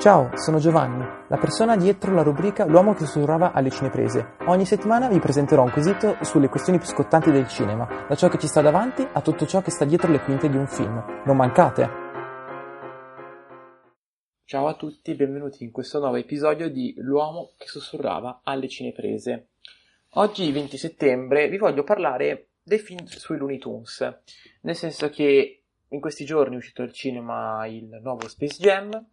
Ciao, sono Giovanni, la persona dietro la rubrica L'uomo che sussurrava alle cineprese. Ogni settimana vi presenterò un quesito sulle questioni più scottanti del cinema, da ciò che ci sta davanti a tutto ciò che sta dietro le quinte di un film. Non mancate! Ciao a tutti, benvenuti in questo nuovo episodio di L'uomo che sussurrava alle cineprese. Oggi, 20 settembre, vi voglio parlare dei film sui Looney Tunes, nel senso che in questi giorni è uscito al cinema il nuovo Space Jam.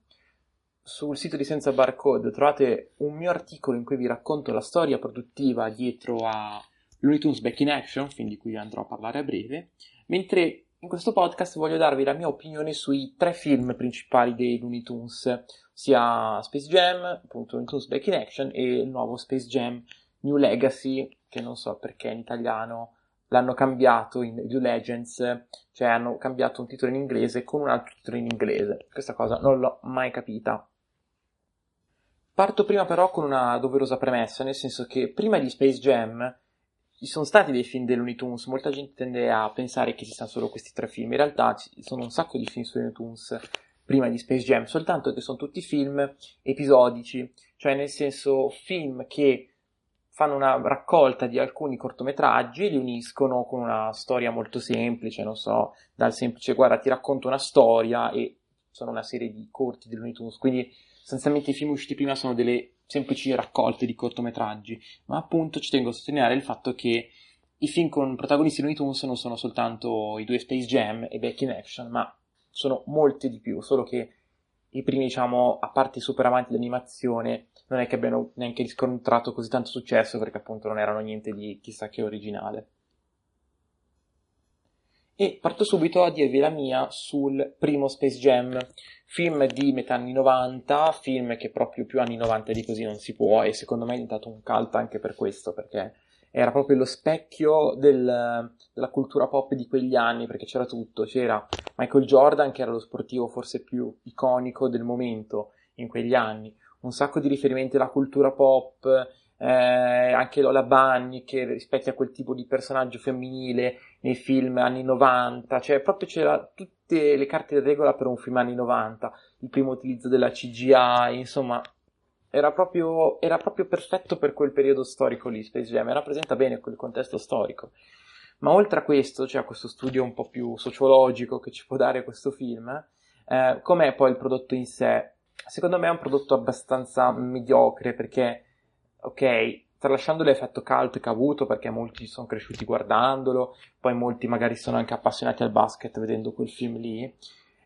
Sul sito di Senza Barcode trovate un mio articolo in cui vi racconto la storia produttiva dietro a Looney Tunes Back in Action, film di cui andrò a parlare a breve, mentre in questo podcast voglio darvi la mia opinione sui tre film principali dei Looney Tunes, sia Space Jam, appunto Looney Tunes Back in Action, e il nuovo Space Jam New Legacy, che non so perché in italiano l'hanno cambiato in New Legends, cioè hanno cambiato un titolo in inglese con un altro titolo in inglese. Questa cosa non l'ho mai capita. Parto prima però con una doverosa premessa, nel senso che prima di Space Jam ci sono stati dei film dei Looney Tunes. Molta gente tende a pensare che ci siano solo questi tre film, in realtà ci sono un sacco di film sui Looney Tunes prima di Space Jam, soltanto che sono tutti film episodici, cioè nel senso film che fanno una raccolta di alcuni cortometraggi e li uniscono con una storia molto semplice, non so, dal semplice guarda ti racconto una storia, e sono una serie di corti dei Looney Tunes, quindi sostanzialmente i film usciti prima sono delle semplici raccolte di cortometraggi, ma appunto ci tengo a sottolineare il fatto che i film con protagonisti Looney Tunes non sono soltanto i due Space Jam e Back in Action, ma sono molti di più, solo che i primi, diciamo, a parte i super avanti d'animazione, non è che abbiano neanche riscontrato così tanto successo, perché appunto non erano niente di chissà che originale. E parto subito a dirvi la mia sul primo Space Jam, film di metà anni 90, film che proprio più anni 90 di così non si può, e secondo me è diventato un cult anche per questo, perché era proprio lo specchio della cultura pop di quegli anni, perché c'era tutto, c'era Michael Jordan che era lo sportivo forse più iconico del momento in quegli anni, un sacco di riferimenti alla cultura pop, anche Lola Bunny che specchia quel tipo di personaggio femminile nei film anni 90, cioè proprio c'era tutte le carte in regola per un film anni 90, il primo utilizzo della CGI, insomma era proprio perfetto per quel periodo storico lì. Space Jam rappresenta bene quel contesto storico, ma oltre a questo, cioè a questo studio un po' più sociologico che ci può dare questo film, com'è poi il prodotto in sé? Secondo me è un prodotto abbastanza mediocre, perché ok, tralasciando l'effetto cult che ha avuto, perché molti sono cresciuti guardandolo, poi molti magari sono anche appassionati al basket vedendo quel film lì,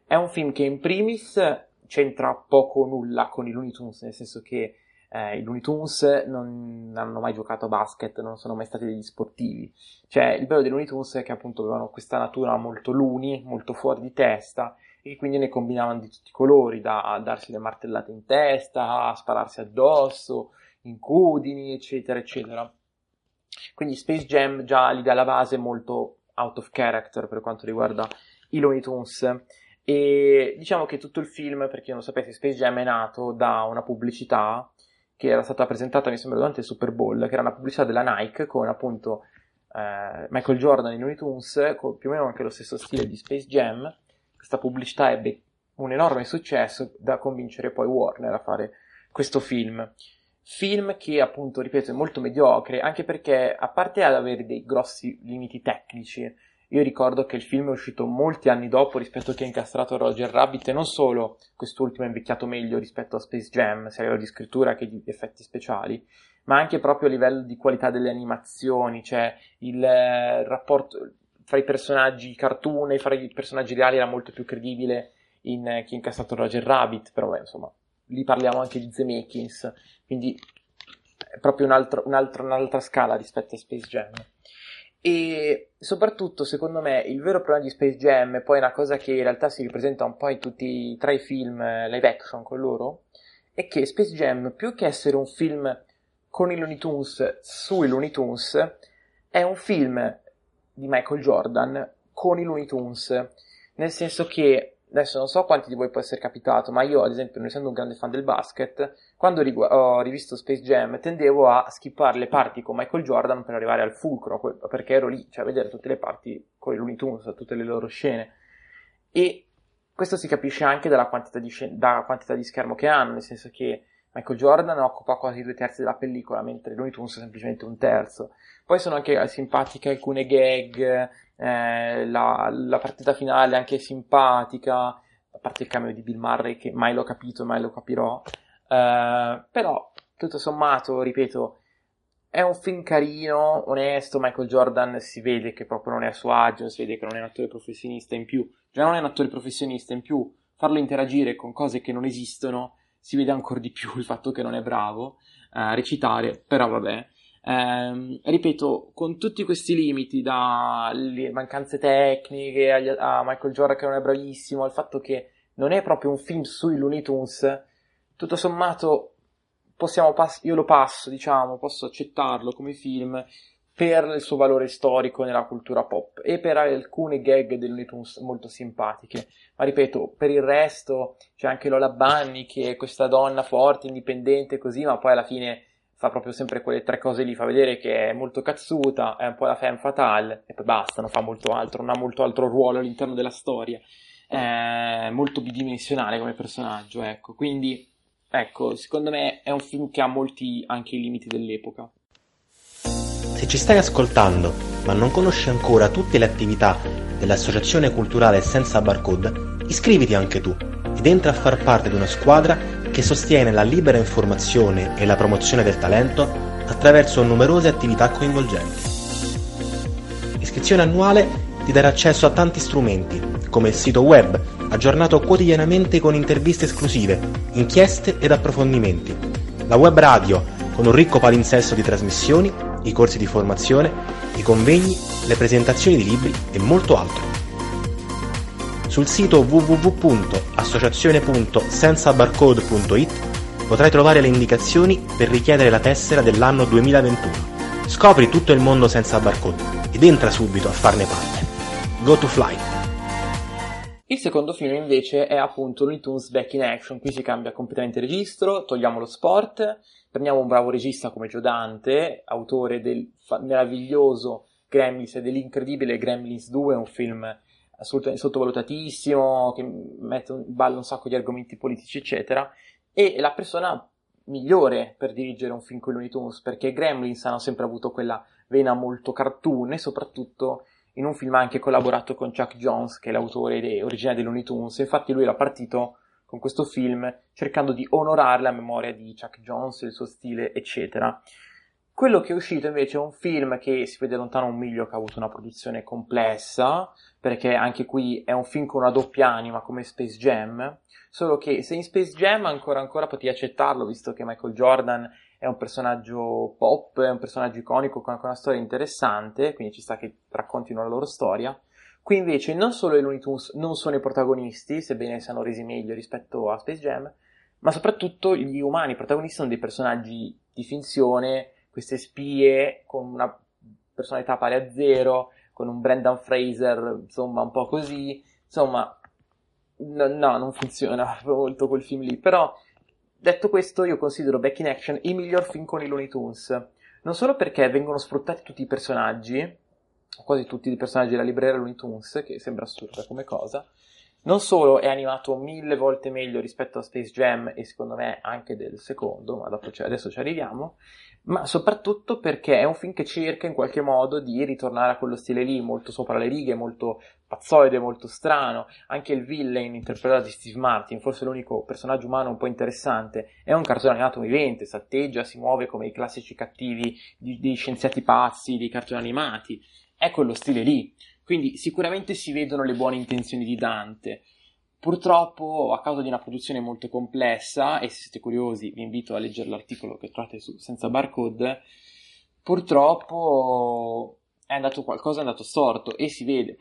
è un film che in primis c'entra poco o nulla con i Looney Tunes, nel senso che i Looney Tunes non hanno mai giocato a basket, non sono mai stati degli sportivi, cioè il bello dei Looney Tunes è che appunto avevano questa natura molto loony, molto fuori di testa, e quindi ne combinavano di tutti i colori, da darsi le martellate in testa, a spararsi addosso, incudini, eccetera eccetera. Quindi Space Jam già lì dalla base è molto out of character per quanto riguarda i Looney Tunes, e diciamo che tutto il film, per chi non lo sapesse, Space Jam è nato da una pubblicità che era stata presentata, mi sembra, durante il Super Bowl, che era una pubblicità della Nike con appunto Michael Jordan e i Looney Tunes, con più o meno anche lo stesso stile di Space Jam. Questa pubblicità ebbe un enorme successo da convincere poi Warner a fare questo film che appunto, ripeto, è molto mediocre, anche perché, a parte ad avere dei grossi limiti tecnici, io ricordo che il film è uscito molti anni dopo rispetto a Chi ha incastrato Roger Rabbit, e non solo quest'ultimo è invecchiato meglio rispetto a Space Jam, sia a livello di scrittura che di effetti speciali, ma anche proprio a livello di qualità delle animazioni, cioè il rapporto fra i personaggi cartoon e fra i personaggi reali era molto più credibile in Chi ha incastrato Roger Rabbit, però beh, insomma, lì parliamo anche di Zemeckis, quindi è proprio un'altra scala rispetto a Space Jam. E soprattutto, secondo me, il vero problema di Space Jam, poi è una cosa che in realtà si ripresenta un po' in tutti e tre i film live action con loro, è che Space Jam, più che essere un film con i Looney Tunes sui Looney Tunes, è un film di Michael Jordan con i Looney Tunes, nel senso che adesso non so quanti di voi può essere capitato, ma io ad esempio, non essendo un grande fan del basket, quando ho rivisto Space Jam tendevo a skippare le parti con Michael Jordan per arrivare al fulcro, perché ero lì, cioè a vedere tutte le parti con i Looney Tunes, tutte le loro scene, e Questo si capisce anche dalla quantità di schermo che hanno, nel senso che Michael Jordan occupa quasi 2/3 della pellicola, mentre Looney Tunes semplicemente 1/3. Poi sono anche simpatiche alcune gag, la partita finale anche simpatica, a parte il cameo di Bill Murray che mai l'ho capito, mai lo capirò, però tutto sommato, ripeto, è un film carino, onesto. Michael Jordan si vede che proprio non è a suo agio, si vede che non è un attore professionista in più, farlo interagire con cose che non esistono, si vede ancora di più il fatto che non è bravo a recitare, però vabbè. Ripeto, con tutti questi limiti, dalle mancanze tecniche a Michael Jordan che non è bravissimo, al fatto che non è proprio un film sui Looney Tunes, tutto sommato io lo passo, diciamo, posso accettarlo come film per il suo valore storico nella cultura pop e per alcune gag dei Looney Tunes molto simpatiche, ma ripeto, per il resto c'è anche Lola Bunny che è questa donna forte, indipendente così, ma poi alla fine fa proprio sempre quelle tre cose lì, fa vedere che è molto cazzuta, è un po' la femme fatale e poi basta, non fa molto altro, non ha molto altro ruolo all'interno della storia, è molto bidimensionale come personaggio, ecco, quindi ecco, secondo me è un film che ha molti anche i limiti dell'epoca. Se ci stai ascoltando ma non conosci ancora tutte le attività dell'Associazione Culturale Senza Barcode, iscriviti anche tu ed entra a far parte di una squadra che sostiene la libera informazione e la promozione del talento attraverso numerose attività coinvolgenti. L'iscrizione annuale ti darà accesso a tanti strumenti, come il sito web, aggiornato quotidianamente con interviste esclusive, inchieste ed approfondimenti, la web radio, con un ricco palinsesto di trasmissioni, i corsi di formazione, i convegni, le presentazioni di libri e molto altro. Sul sito www.associazione.sensabarcode.it potrai trovare le indicazioni per richiedere la tessera dell'anno 2021. Scopri tutto il mondo senza barcode ed entra subito a farne parte. Go to fly! Il secondo film invece è appunto Looney Tunes Back in Action. Qui si cambia completamente registro, togliamo lo sport, prendiamo un bravo regista come Joe Dante, autore del meraviglioso Gremlins e dell'incredibile Gremlins 2, un film assolutamente sottovalutatissimo, che mette in ballo un sacco di argomenti politici, eccetera, e la persona migliore per dirigere un film con Looney Tunes, perché Gremlins hanno sempre avuto quella vena molto cartoon, e soprattutto in un film ha anche collaborato con Chuck Jones, che è l'autore originale dei Looney Tunes. Infatti lui era partito con questo film cercando di onorare la memoria di Chuck Jones, il suo stile, eccetera. Quello che è uscito invece è un film che si vede lontano un miglio, che ha avuto una produzione complessa, perché anche qui è un film con una doppia anima come Space Jam, solo che se in Space Jam ancora potevi accettarlo, visto che Michael Jordan è un personaggio pop, è un personaggio iconico con anche una storia interessante, quindi ci sta che raccontino la loro storia. Qui invece non solo i Looney Tunes non sono i protagonisti, sebbene siano resi meglio rispetto a Space Jam, ma soprattutto gli umani protagonisti sono dei personaggi di finzione, queste spie con una personalità pari a zero, con un Brendan Fraser, insomma, un po' così, insomma, no, non funziona molto quel film lì, però, detto questo, io considero Back in Action il miglior film con i Looney Tunes, non solo perché vengono sfruttati tutti i personaggi, quasi tutti i personaggi della libreria Looney Tunes, che sembra assurda come cosa, non solo è animato 1000 volte meglio rispetto a Space Jam e secondo me anche del secondo, ma dopo adesso ci arriviamo, ma soprattutto perché è un film che cerca in qualche modo di ritornare a quello stile lì, molto sopra le righe, molto pazzoide, molto strano. Anche il villain interpretato di Steve Martin, forse l'unico personaggio umano un po' interessante, è un cartone animato vivente, satteggia, si muove come i classici cattivi dei scienziati pazzi, dei cartoni animati, è quello stile lì. Quindi sicuramente si vedono le buone intenzioni di Dante. Purtroppo, a causa di una produzione molto complessa, e se siete curiosi vi invito a leggere l'articolo che trovate su Senza Barcode, purtroppo qualcosa è andato storto e si vede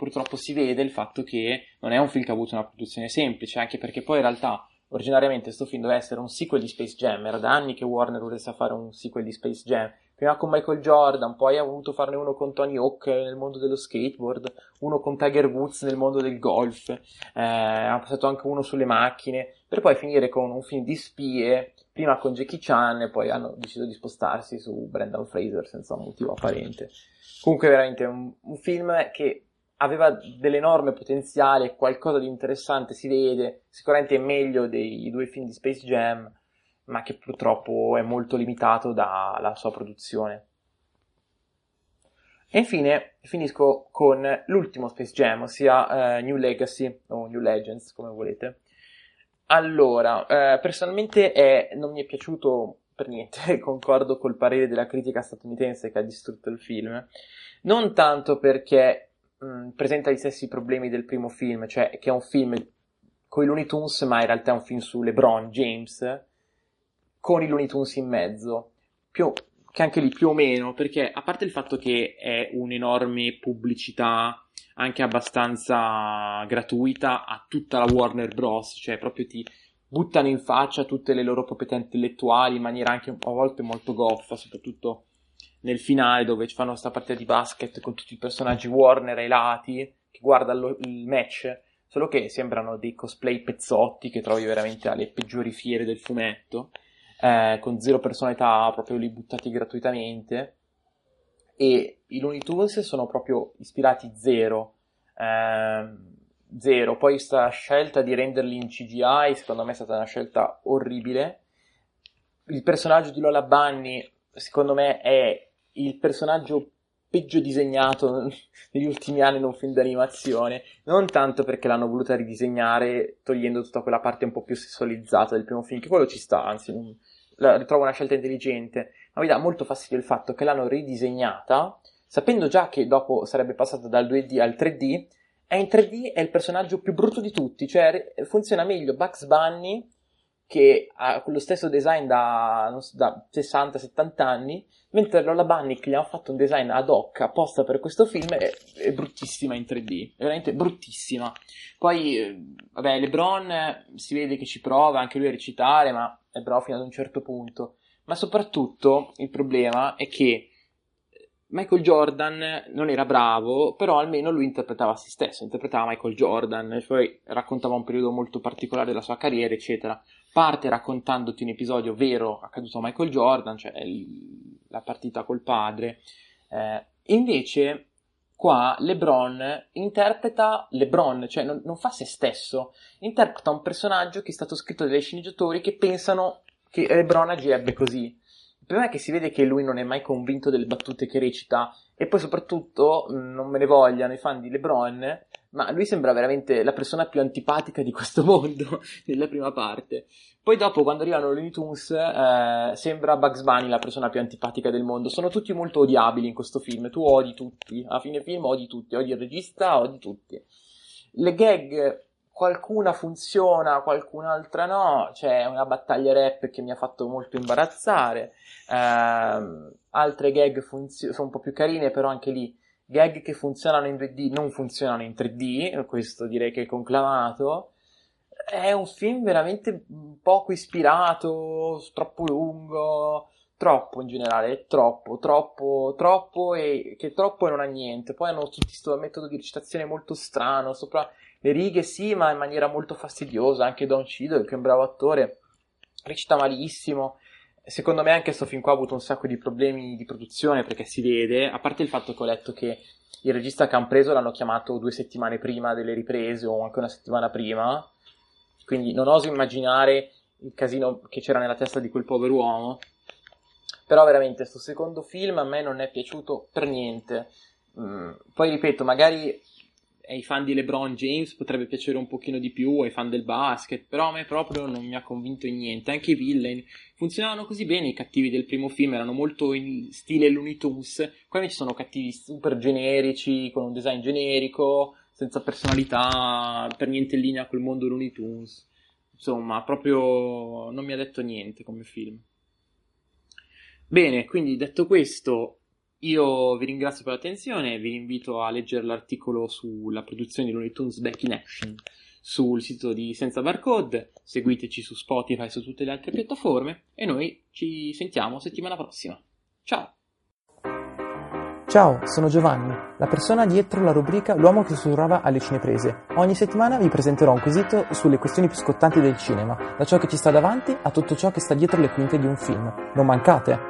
il fatto che non è un film che ha avuto una produzione semplice, anche perché poi in realtà originariamente questo film doveva essere un sequel di Space Jam, era da anni che Warner volesse fare un sequel di Space Jam, prima con Michael Jordan, poi ha voluto farne uno con Tony Hawk nel mondo dello skateboard, uno con Tiger Woods nel mondo del golf, ha passato anche uno sulle macchine, per poi finire con un film di spie, prima con Jackie Chan, e poi hanno deciso di spostarsi su Brendan Fraser senza un motivo apparente. Comunque veramente un film che aveva dell'enorme potenziale, qualcosa di interessante si vede, sicuramente è meglio dei due film di Space Jam, ma che purtroppo è molto limitato dalla sua produzione. E infine finisco con l'ultimo Space Jam, ossia New Legacy o New Legends, come volete. Allora, personalmente non mi è piaciuto per niente, concordo col parere della critica statunitense che ha distrutto il film, non tanto perché presenta gli stessi problemi del primo film, cioè che è un film con i Looney Tunes, ma in realtà è un film su LeBron James, con i Looney Tunes in mezzo, che anche lì più o meno, perché a parte il fatto che è un'enorme pubblicità anche abbastanza gratuita a tutta la Warner Bros, cioè proprio ti buttano in faccia tutte le loro proprietà intellettuali in maniera anche a volte molto goffa, soprattutto nel finale dove ci fanno questa partita di basket con tutti i personaggi Warner ai lati che guardano il match, solo che sembrano dei cosplay pezzotti che trovi veramente alle peggiori fiere del fumetto. Con zero personalità, proprio li buttati gratuitamente, e i Looney Tunes sono proprio ispirati zero. Poi questa scelta di renderli in CGI secondo me è stata una scelta orribile. Il personaggio di Lola Bunny secondo me è il personaggio peggio disegnato negli ultimi anni in un film d'animazione, non tanto perché l'hanno voluta ridisegnare togliendo tutta quella parte un po' più sessualizzata del primo film, che quello ci sta, anzi ritrovo una scelta intelligente, ma mi dà molto fastidio il fatto che l'hanno ridisegnata sapendo già che dopo sarebbe passata dal 2D al 3D, e in 3D è il personaggio più brutto di tutti, cioè funziona meglio Bugs Bunny, che ha lo stesso design da 60-70 anni, mentre Lola Bunny, che gli hanno fatto un design ad hoc apposta per questo film, è bruttissima in 3D, è veramente bruttissima. Poi, vabbè, LeBron si vede che ci prova anche lui a recitare, ma è bravo fino ad un certo punto. Ma soprattutto il problema è che Michael Jordan non era bravo, però almeno lui interpretava se stesso, interpretava Michael Jordan, poi raccontava un periodo molto particolare della sua carriera, eccetera. Parte raccontandoti un episodio vero accaduto a Michael Jordan, cioè la partita col padre. Invece qua LeBron interpreta LeBron, cioè non fa se stesso, interpreta un personaggio che è stato scritto dai sceneggiatori che pensano che LeBron agirebbe così. Il problema è che si vede che lui non è mai convinto delle battute che recita, e poi soprattutto, non me ne vogliano i fan di LeBron, ma lui sembra veramente la persona più antipatica di questo mondo nella prima parte. Poi dopo, quando arrivano Looney Tunes, sembra Bugs Bunny la persona più antipatica del mondo. Sono tutti molto odiabili in questo film, tu odi tutti, a fine film odi tutti, odi il regista, odi tutti. Le gag, qualcuna funziona, qualcun'altra no, c'è una battaglia rap che mi ha fatto molto imbarazzare, altre gag sono un po' più carine, però anche lì gag che funzionano in 2D non funzionano in 3D, questo direi che è conclamato. È un film veramente poco ispirato, troppo lungo, troppo in generale, troppo, e che troppo non ha niente. Poi hanno tutto questo metodo di recitazione molto strano, sopra le righe sì, ma in maniera molto fastidiosa. Anche Don Cido, che è un bravo attore, recita malissimo. Secondo me anche questo film qua ha avuto un sacco di problemi di produzione, perché si vede, a parte il fatto che ho letto che il regista che hanno preso l'hanno chiamato 2 settimane prima delle riprese, o anche 1 settimana prima, quindi non oso immaginare il casino che c'era nella testa di quel povero uomo. Però veramente sto secondo film a me non è piaciuto per niente. Poi ripeto, magari ai fan di LeBron James potrebbe piacere un pochino di più, ai fan del basket, però a me proprio non mi ha convinto in niente. Anche i villain funzionavano così bene, i cattivi del primo film erano molto in stile Looney Tunes, qua invece sono cattivi super generici, con un design generico, senza personalità, per niente in linea col mondo Looney Tunes. Insomma, proprio non mi ha detto niente come film. Bene, quindi detto questo, io vi ringrazio per l'attenzione, vi invito a leggere l'articolo sulla produzione di Looney Tunes Back in Action sul sito di Senza Barcode, seguiteci su Spotify e su tutte le altre piattaforme, e noi ci sentiamo settimana prossima. Ciao! Ciao, sono Giovanni, la persona dietro la rubrica L'uomo che sussurrava alle cineprese. Ogni settimana vi presenterò un quesito sulle questioni più scottanti del cinema, da ciò che ci sta davanti a tutto ciò che sta dietro le quinte di un film. Non mancate!